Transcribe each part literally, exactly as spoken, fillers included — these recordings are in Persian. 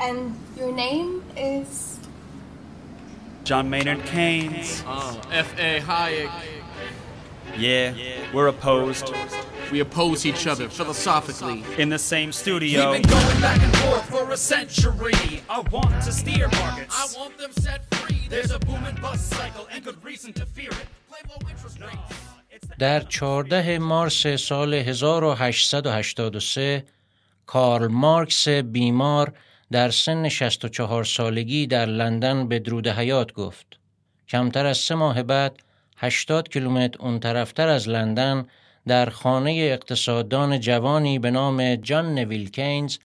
And your name is? John Maynard Keynes. Oh, F A Hayek. Yeah, we're opposed. We oppose each other philosophically in the same studio. We've been going back and forth for a century. I want to steer markets. I want them set free. There's a boom and bust cycle and good reason to fear it. Play low interest rates. در چهاردهم مارس سال هزار و هشتصد و هشتاد و سه کارل مارکس بیمار در سن شصت و چهار سالگی در لندن به درود حیات گفت. کمتر از سه ماه بعد هشتاد کیلومتر اون طرفتر از لندن در خانه اقتصاددان جوانی به نام جان نویل کینز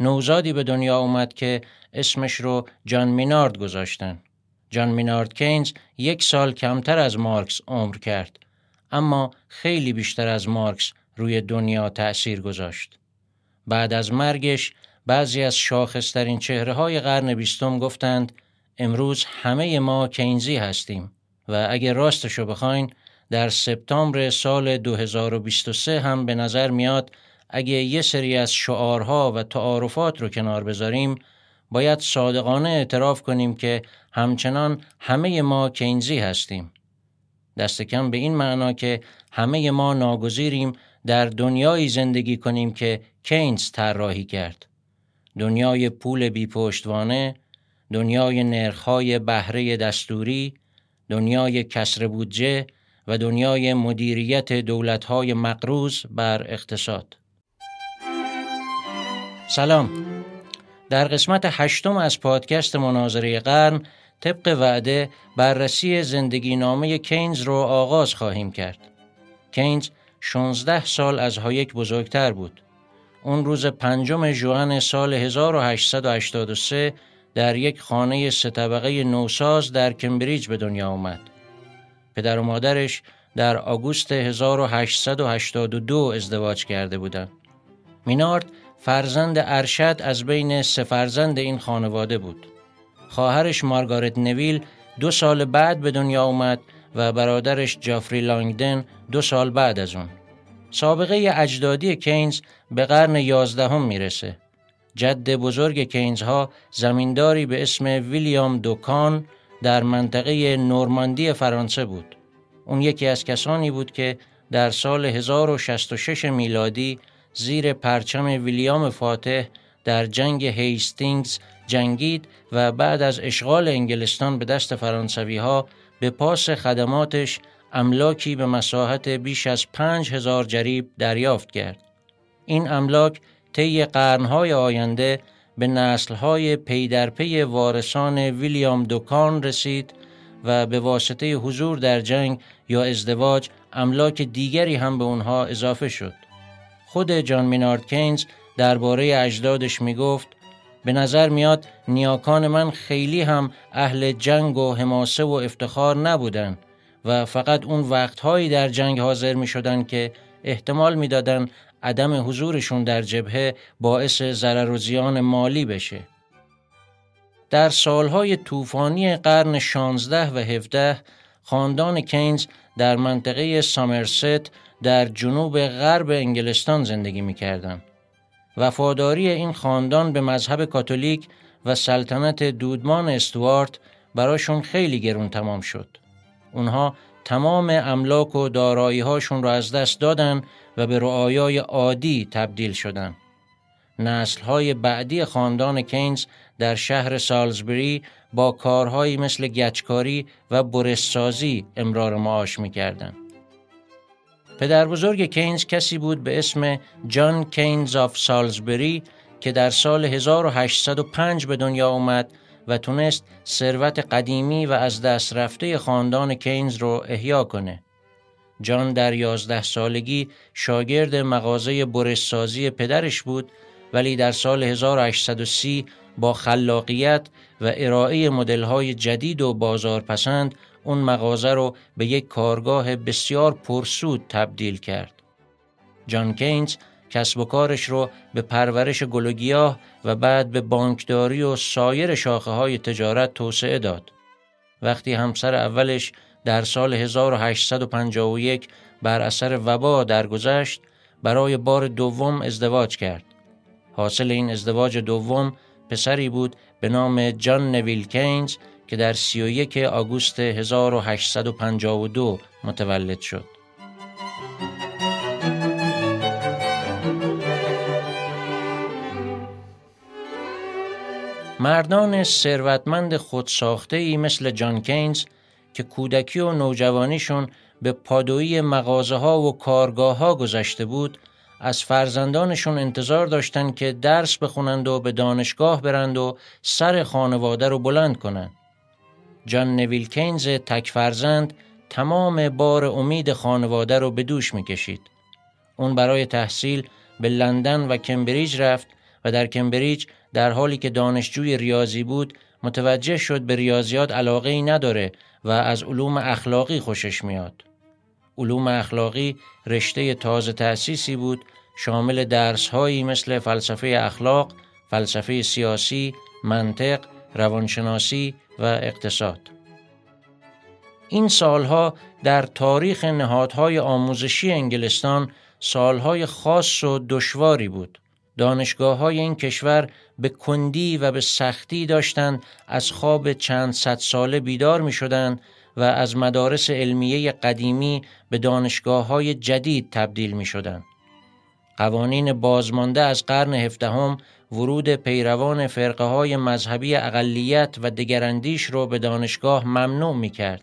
نوزادی به دنیا اومد که اسمش رو جان مینارد گذاشتن. جان مینارد کینز یک سال کمتر از مارکس عمر کرد، اما خیلی بیشتر از مارکس روی دنیا تأثیر گذاشت. بعد از مرگش بعضی از شاخص‌ترین چهره‌های قرن بیستم گفتند امروز همه ما کینزی هستیم و اگه راستشو بخواین در سپتامبر سال دو هزار و بیست و سه هم به نظر میاد اگه یه سری از شعارها و تعارفات رو کنار بذاریم باید صادقانه اعتراف کنیم که همچنان همه ما کینزی هستیم. دست کم به این معنا که همه ما ناگزیریم در دنیایی زندگی کنیم که کینز طراحی کرد. دنیای پول بی پشتوانه، دنیای نرخ‌های بهره دستوری، دنیای کسر بودجه و دنیای مدیریت دولت‌های مقروض بر اقتصاد. سلام. در قسمت هشتم از پادکست مناظره قرن طبق وعده بررسی زندگی نامه کینز رو آغاز خواهیم کرد. کینز شانزده سال از هایک بزرگتر بود. اون روز پنجم ژوئن سال هزار و هشتصد و هشتاد و سه در یک خانه سه طبقه نوساز در کمبریج به دنیا آمد. پدر و مادرش در آگوست هزار و هشتصد و هشتاد و دو ازدواج کرده بودند. مینارد فرزند ارشد از بین سه فرزند این خانواده بود. خواهرش مارگارت نویل دو سال بعد به دنیا آمد و برادرش جافری لانگدن دو سال بعد از اون. سابقه اجدادی کینز به قرن یازدهم میرسه. جد بزرگ کینزها زمینداری به اسم ویلیام دوکان در منطقه نورماندی فرانسه بود. اون یکی از کسانی بود که در سال هزار و شصت و شش میلادی زیر پرچم ویلیام فاتح در جنگ هیستینگز جنگید و بعد از اشغال انگلستان به دست فرانسوی‌ها به پاس خدماتش املاکی به مساحت بیش از پنج هزار جریب دریافت کرد. این املاک طی قرن‌های آینده به نسل‌های پی در پی وارثان ویلیام دوکان رسید و به واسطه حضور در جنگ یا ازدواج املاک دیگری هم به اونها اضافه شد. خود جان مینارد کینز درباره اجدادش میگفت به نظر میاد نیاکان من خیلی هم اهل جنگ و حماسه و افتخار نبودن و فقط اون وقتهایی در جنگ حاضر می شدن که احتمال می دادن عدم حضورشون در جبهه باعث ضرر و زیان مالی بشه. در سالهای طوفانی قرن شانزده و هفده خاندان کینز در منطقه سامرست در جنوب غرب انگلستان زندگی می کردن. وفاداری این خاندان به مذهب کاتولیک و سلطنت دودمان استوارت براشون خیلی گرون تمام شد. اونها تمام املاک و دارایی‌هاشون را از دست دادن و به رعایای عادی تبدیل شدن. نسل‌های بعدی خاندان کینز در شهر سالزبری با کارهایی مثل گچکاری و برس‌سازی امرار معاش می‌کردند. پدر بزرگ کینز کسی بود به اسم جان کینز آف سالزبری که در سال هزار و هشتصد و پنج به دنیا آمد و تونست ثروت قدیمی و از دست رفته خاندان کینز رو احیا کنه. جان در یازده سالگی شاگرد مغازه برس‌سازی پدرش بود ولی در سال هزار و هشتصد و سی با خلاقیت و ارائه مدل‌های جدید و بازارپسند اون مغازه رو به یک کارگاه بسیار پرسود تبدیل کرد. جان کینز کسب و کارش رو به پرورش گل و گیاه و بعد به بانکداری و سایر شاخه‌های تجارت توسعه داد. وقتی همسر اولش در سال هزار و هشتصد و پنجاه و یک بر اثر وبا درگذشت، برای بار دوم ازدواج کرد. حاصل این ازدواج دوم پسری بود به نام جان نویل کینز که در سی و یکم آگوست هزار و هشتصد و پنجاه و دو متولد شد. مردان ثروتمند خودساخته‌ای مثل جان کینز که کودکی و نوجوانیشون به پادویی مغازه‌ها و کارگاه‌ها گذشته بود، از فرزندانشون انتظار داشتن که درس بخونند و به دانشگاه برند و سر خانواده رو بلند کنند. جان نویل کینز تک فرزند تمام بار امید خانواده رو به دوش می‌کشید. اون برای تحصیل به لندن و کمبریج رفت و در کمبریج در حالی که دانشجوی ریاضی بود متوجه شد به ریاضیات علاقه‌ای نداره و از علوم اخلاقی خوشش میاد. علوم اخلاقی رشته تازه تأسیسی بود شامل درس‌هایی مثل فلسفه اخلاق، فلسفه سیاسی، منطق، روانشناسی و اقتصاد. این سالها در تاریخ نهادهای آموزشی انگلستان سالهای خاص و دشواری بود. دانشگاه‌های این کشور به کندی و به سختی داشتند از خواب چند صد ساله بیدار می‌شدند و از مدارس علمیه قدیمی به دانشگاه‌های جدید تبدیل می‌شدند. قوانین بازمانده از قرن هفدهم ورود پیروان فرقه‌های مذهبی اقلیت و دگراندیش رو به دانشگاه ممنوع می‌کرد.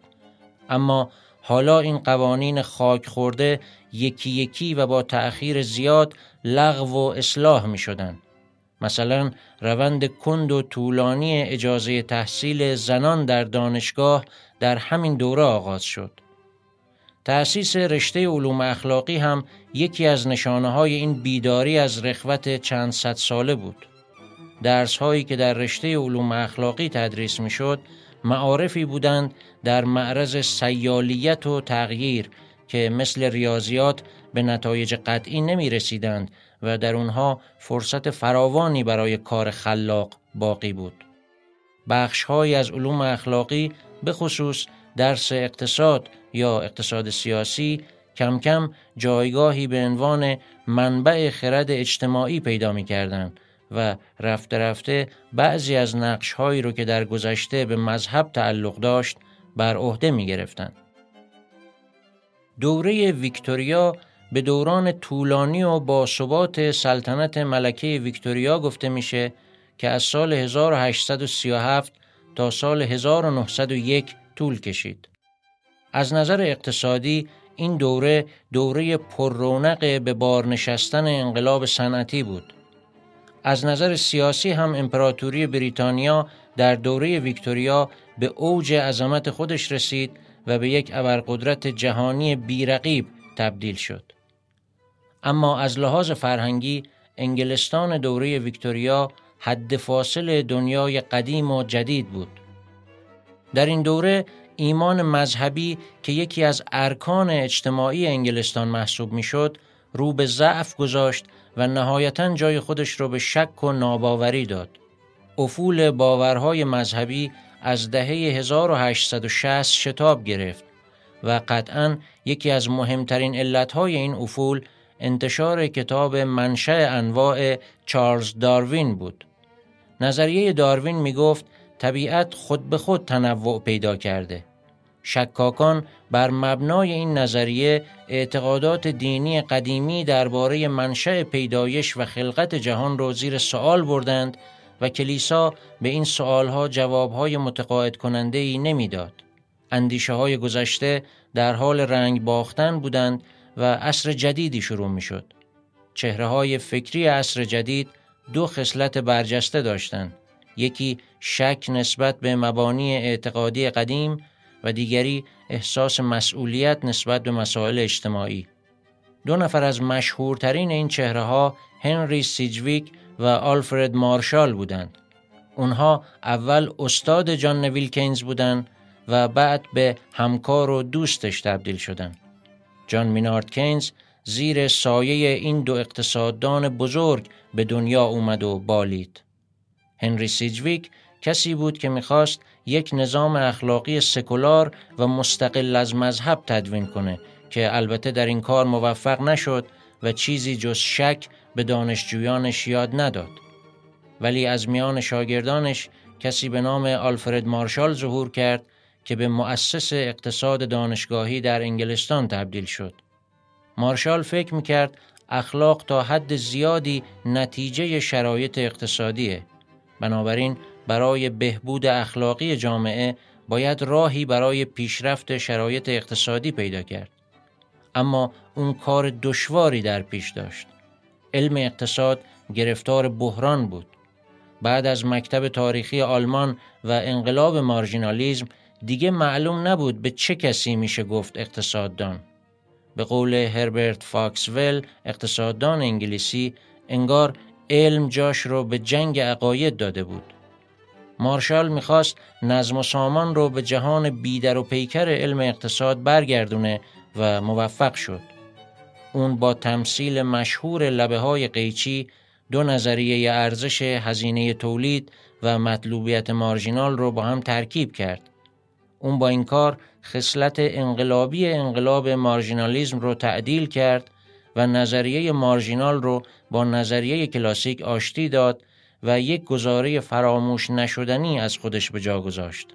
اما حالا این قوانین خاک خورده یکی یکی و با تأخیر زیاد لغو و اصلاح می شدن. مثلا روند کند و طولانی اجازه تحصیل زنان در دانشگاه در همین دوره آغاز شد. تأسیس رشته علوم اخلاقی هم یکی از نشانه های این بیداری از رخوت چند صد ساله بود. درس هایی که در رشته علوم اخلاقی تدریس می شد معارفی بودند در معرض سیالیت و تغییر که مثل ریاضیات به نتایج قطعی نمی رسیدند و در اونها فرصت فراوانی برای کار خلاق باقی بود. بخش‌هایی از علوم اخلاقی به خصوص درس اقتصاد یا اقتصاد سیاسی کم کم جایگاهی به عنوان منبع خرد اجتماعی پیدا می کردند و رفته رفته بعضی از نقش‌هایی رو که در گذشته به مذهب تعلق داشت بر عهده می گرفتند. دوره ویکتوریا به دوران طولانی و باثبات سلطنت ملکه ویکتوریا گفته میشه که از سال هزار و هشتصد و سی و هفت تا سال هزار و نهصد و یک طول کشید. از نظر اقتصادی این دوره دوره پررونق به بار نشستن انقلاب صنعتی بود. از نظر سیاسی هم امپراتوری بریتانیا در دوره ویکتوریا به اوج عظمت خودش رسید و به یک ابرقدرت جهانی بیرقیب تبدیل شد. اما از لحاظ فرهنگی انگلستان دوره ویکتوریا حد فاصل دنیای قدیم و جدید بود. در این دوره ایمان مذهبی که یکی از ارکان اجتماعی انگلستان محسوب میشد، رو به ضعف گذاشت و نهایتاً جای خودش رو به شک و ناباوری داد. افول باورهای مذهبی از دهه هزار و هشتصد و شصت شتاب گرفت و قطعاً یکی از مهمترین علتهای این افول انتشار کتاب منشأ انواع چارلز داروین بود. نظریه داروین می گفت طبیعت خود به خود تنوع پیدا کرده. شکاکان بر مبنای این نظریه اعتقادات دینی قدیمی درباره منشأ پیدایش و خلقت جهان را زیر سوال بردند و کلیسا به این سوالها جوابهای متقاعد کننده‌ای نمی‌داد. اندیشه‌های گذشته در حال رنگ باختن بودند و عصر جدیدی شروع می‌شد. چهره‌های فکری عصر جدید دو خصلت برجسته داشتند: یکی شک نسبت به مبانی اعتقادی قدیم و دیگری احساس مسئولیت نسبت به مسائل اجتماعی. دو نفر از مشهورترین این چهره‌ها هنری سیدجویک و آلفرد مارشال بودند. اونها اول استاد جان نویل کینز بودند و بعد به همکار و دوستش تبدیل شدند. جان مینارد کینز زیر سایه این دو اقتصاددان بزرگ به دنیا اومد و بالید. هنری سیدجویک کسی بود که میخواست یک نظام اخلاقی سکولار و مستقل از مذهب تدوین کنه که البته در این کار موفق نشد و چیزی جز شک به دانشجویانش یاد نداد. ولی از میان شاگردانش کسی به نام آلفرد مارشال ظهور کرد که به مؤسس اقتصاد دانشگاهی در انگلستان تبدیل شد. مارشال فکر می‌کرد اخلاق تا حد زیادی نتیجه شرایط اقتصادیه. بنابراین برای بهبود اخلاقی جامعه باید راهی برای پیشرفت شرایط اقتصادی پیدا کرد. اما اون کار دشواری در پیش داشت. علم اقتصاد گرفتار بحران بود. بعد از مکتب تاریخی آلمان و انقلاب مارژینالیزم دیگه معلوم نبود به چه کسی میشه گفت اقتصاددان. به قول هربرت فاکسول اقتصاددان انگلیسی، انگار علم جاش رو به جنگ عقاید داده بود. مارشال میخواست نظم و سامان رو به جهان بیدر و پیکر علم اقتصاد برگردونه و موفق شد. اون با تمثیل مشهور لبه های قیچی دو نظریه ارزش هزینه تولید و مطلوبیت مارژینال رو با هم ترکیب کرد. اون با این کار خصلت انقلابی انقلاب مارژینالیزم رو تعدیل کرد و نظریه مارژینال رو با نظریه کلاسیک آشتی داد و یک گزاره فراموش نشدنی از خودش به جا گذاشت.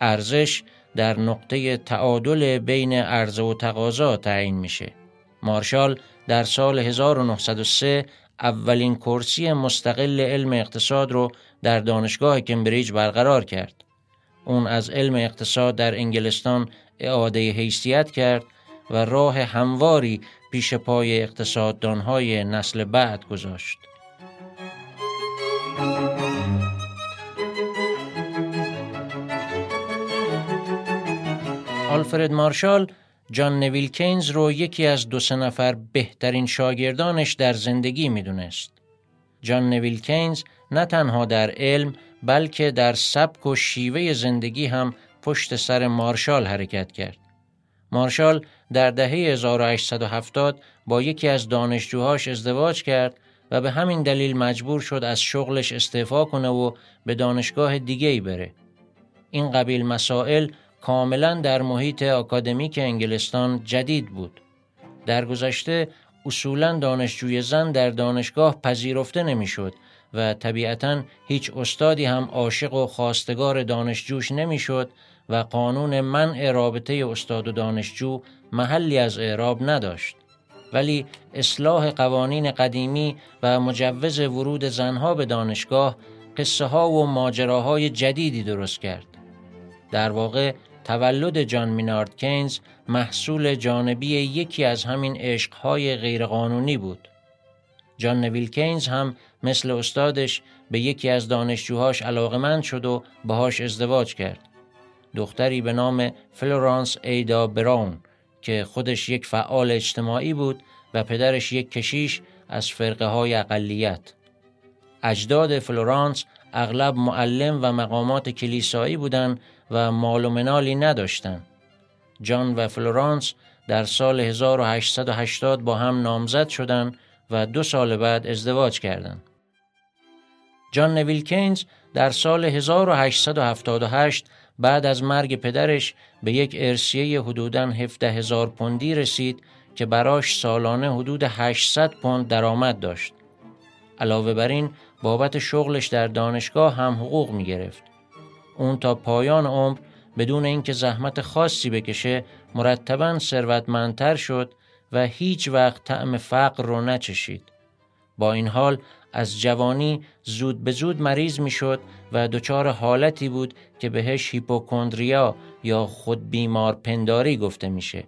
ارزش در نقطه تعادل بین عرضه و تقاضا تعیین میشه. مارشال در سال هزار و نهصد و سه اولین کرسی مستقل علم اقتصاد رو در دانشگاه کمبریج برقرار کرد. اون از علم اقتصاد در انگلستان اعاده حیثیت کرد و راه همواری پیش پای اقتصاددانهای نسل بعد گذاشت. آلفرد مارشال جان نویل کینز رو یکی از دو سه نفر بهترین شاگردانش در زندگی میدونست. جان نویل کینز نه تنها در علم بلکه در سبک و شیوه زندگی هم پشت سر مارشال حرکت کرد. مارشال در دهه هزار و هشتصد و هفتاد با یکی از دانشجوهاش ازدواج کرد و به همین دلیل مجبور شد از شغلش استعفا کنه و به دانشگاه دیگه‌ای بره. این قبیل مسائل کاملا در محیط آکادمیک انگلستان جدید بود. در گذشته اصولاً دانشجوی زن در دانشگاه پذیرفته نمیشد و طبیعتاً هیچ استادی هم عاشق و خواستگار دانشجوش نمیشد و قانون منع رابطه استاد و دانشجو محلی از اعراب نداشت. ولی اصلاح قوانین قدیمی و مجوز ورود زنها به دانشگاه قصه ها و ماجراهای جدیدی درست کرد. در واقع تولد جان مینارد کینز محصول جانبی یکی از همین عشقهای غیرقانونی بود. جان نویل کینز هم مثل استادش به یکی از دانشجوهاش علاقمند شد و باهاش ازدواج کرد. دختری به نام فلورانس ایدا براون که خودش یک فعال اجتماعی بود و پدرش یک کشیش از فرقه های اقلیت. اجداد فلورانس اغلب معلم و مقامات کلیسایی بودند و مال و منالی نداشتند. جان و فلورانس در سال هزار و هشتصد و هشتاد با هم نامزد شدند و دو سال بعد ازدواج کردند. جان نویل کینز در سال هزار و هشتصد و هفتاد و هشت بعد از مرگ پدرش به یک ارثیه حدوداً هفده هزار پوندی رسید که براش سالانه حدود هشتصد پوند درآمد داشت. علاوه بر این بابت شغلش در دانشگاه هم حقوق می گرفت. اون تا پایان عمر بدون اینکه زحمت خاصی بکشه مرتباً ثروتمندتر شد و هیچ وقت طعم فقر رو نچشید. با این حال از جوانی زود به زود مریض می شد و دچار حالتی بود که بهش هیپوکندریا یا خود بیمار پنداری گفته میشه.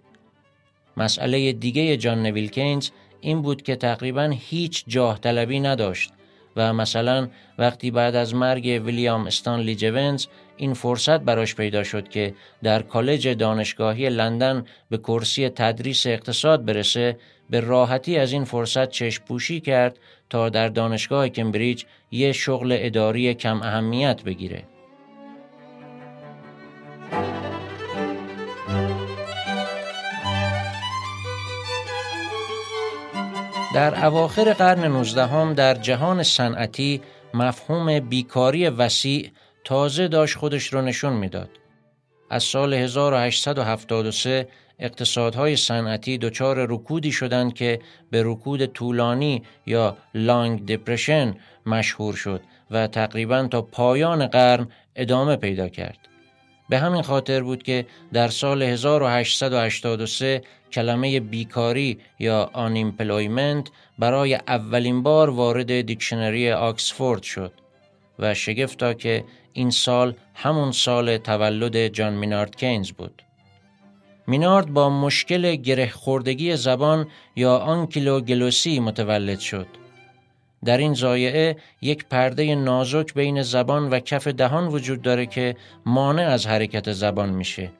مسئله دیگه جان نویل کینز این بود که تقریباً هیچ جاه طلبی نداشت و مثلا وقتی بعد از مرگ ویلیام استانلی جونز این فرصت براش پیدا شد که در کالج دانشگاهی لندن به کرسی تدریس اقتصاد برسه، به راحتی از این فرصت چشم پوشی کرد تا در دانشگاه کمبریج یه شغل اداری کم اهمیت بگیره. در اواخر قرن نوزدهم در جهان صنعتی مفهوم بیکاری وسیع تازه داشت خودش رو نشون میداد. از سال هزار و هشتصد و هفتاد و سه اقتصادهای صنعتی دچار رکودی شدند که به رکود طولانی یا لانگ دپرشن مشهور شد و تقریباً تا پایان قرن ادامه پیدا کرد. به همین خاطر بود که در سال هزار و هشتصد و هشتاد و سه کلمه بیکاری یا unemployment برای اولین بار وارد دیکشنری آکسفورد شد و شگفتا که این سال همون سال تولد جان مینارد کینز بود. مینارد با مشکل گره خوردگی زبان یا آنکیلوگلوسی متولد شد. در این ضایعه یک پرده نازک بین زبان و کف دهان وجود داره که مانع از حرکت زبان میشه.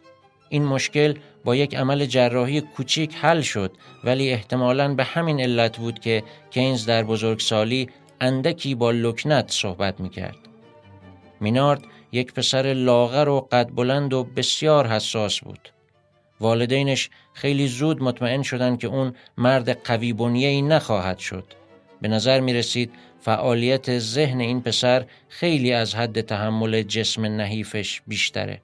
این مشکل با یک عمل جراحی کوچیک حل شد، ولی احتمالاً به همین علت بود که کینز در بزرگسالی اندکی با لکنت صحبت میکرد. مینارد یک پسر لاغر و قد بلند و بسیار حساس بود. والدینش خیلی زود مطمئن شدند که اون مرد قوی بنیه‌ای نخواهد شد. به نظر می رسید فعالیت ذهن این پسر خیلی از حد تحمل جسم نحیفش بیشتره.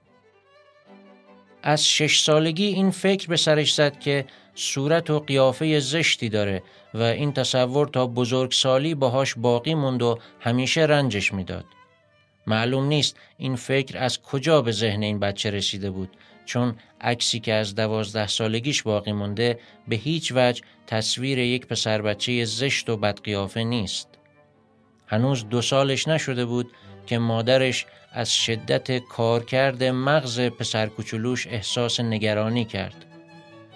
از شش سالگی این فکر به سرش زد که صورت و قیافه زشتی داره و این تصور تا بزرگسالی باهاش باقی موند و همیشه رنجش می داد. معلوم نیست این فکر از کجا به ذهن این بچه رسیده بود، چون عکسی که از دوازده سالگیش باقی مونده به هیچ وجه تصویر یک پسر بچه زشت و بدقیافه نیست. هنوز دو سالش نشده بود که مادرش از شدت کارکرد مغز پسر کوچولوش احساس نگرانی کرد.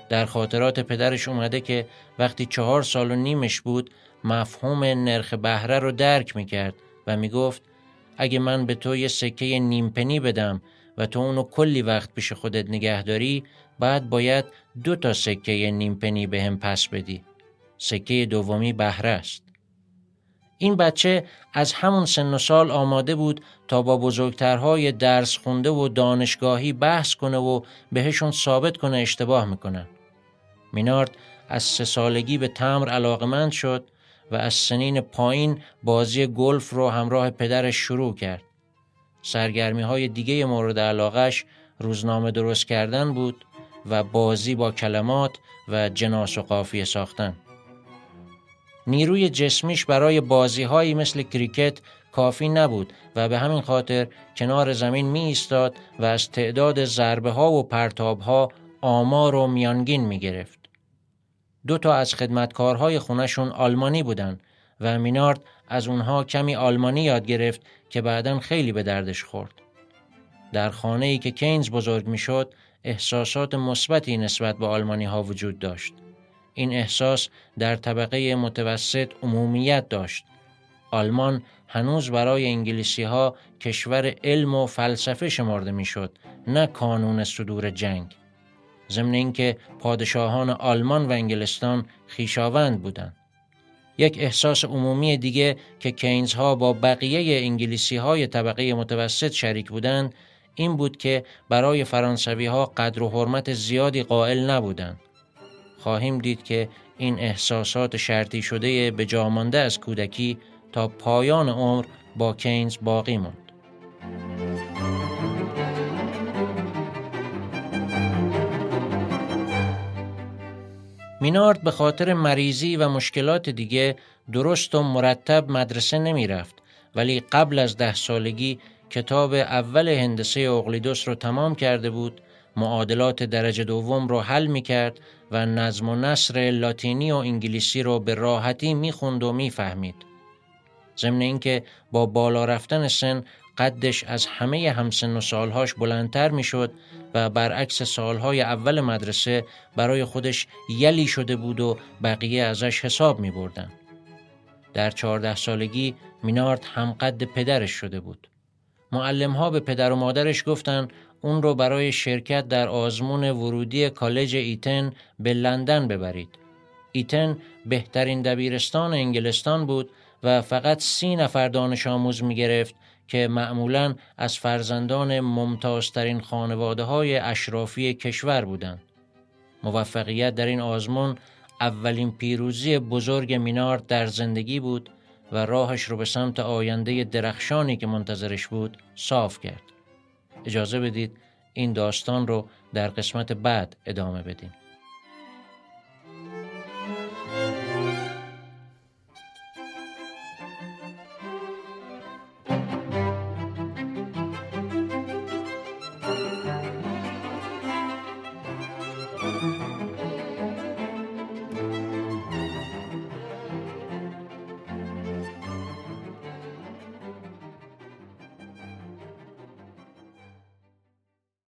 در خاطرات پدرش اومده که وقتی چهار سال و نیمش بود مفهوم نرخ بهره رو درک میکرد و میگفت اگه من به تو یه سکه نیمپنی بدم و تو اونو کلی وقت پیش خودت نگه داری، بعد باید دو تا سکه نیمپنی به هم پس بدی. سکه دومی بهره است. این بچه از همون سن و سال آماده بود تا با بزرگترهای درس خونده و دانشگاهی بحث کنه و بهشون ثابت کنه اشتباه میکنن. مینارد از سه سالگی به تمر علاقمند شد و از سنین پایین بازی گلف رو همراه پدرش شروع کرد. سرگرمی‌های دیگه مورد علاقه‌اش روزنامه درست کردن بود و بازی با کلمات و جناس و قافیه ساختن. نیروی جسمیش برای بازی‌هایی مثل کریکت کافی نبود و به همین خاطر کنار زمین می‌ایستاد و از تعداد ضربه‌ها و پرتاب‌ها آمار و میانگین می‌گرفت. دو تا از خدمتکارهای خونه‌شون آلمانی بودن و مینارد از اونها کمی آلمانی یاد گرفت که بعداً خیلی به دردش خورد. در خانه‌ای که کینز بزرگ می‌شد، احساسات مثبتی نسبت به آلمانی‌ها وجود داشت. این احساس در طبقه متوسط عمومیت داشت. آلمان هنوز برای انگلیسی‌ها کشور علم و فلسفه شمرده می‌شد، نه کانون صدور جنگ. ضمن اینکه پادشاهان آلمان و انگلستان خویشاوند بودند. یک احساس عمومی دیگه که کینز ها با بقیه انگلیسی های طبقه متوسط شریک بودند، این بود که برای فرانسوی ها قدر و حرمت زیادی قائل نبودند. خواهیم دید که این احساسات شرطی شده به جا مانده از کودکی تا پایان عمر با کینز باقی موند. مینارد به خاطر مریضی و مشکلات دیگه درست و مرتب مدرسه نمی رفت، ولی قبل از ده سالگی کتاب اول هندسه اقلیدس رو تمام کرده بود، معادلات درجه دوم رو حل می کرد و نظم و نثر لاتینی و انگلیسی رو به راحتی می خوند و می فهمید. ضمن اینکه با بالا رفتن سن قدش از همه همسن و سالهاش بلندتر می شد و برعکس سالهای اول مدرسه برای خودش یلی شده بود و بقیه ازش حساب می بردن. در چهارده سالگی مینارد همقد پدرش شده بود. معلم‌ها به پدر و مادرش گفتن اون رو برای شرکت در آزمون ورودی کالج ایتن به لندن ببرید. ایتن بهترین دبیرستان انگلستان بود و فقط سی نفر دانش آموز می گرفت که معمولاً از فرزندان ممتازترین خانواده‌های اشرافی کشور بودند. موفقیت در این آزمون اولین پیروزی بزرگ مینارد در زندگی بود و راهش رو به سمت آینده درخشانی که منتظرش بود صاف کرد. اجازه بدید این داستان رو در قسمت بعد ادامه بدیم. Mm-hmm.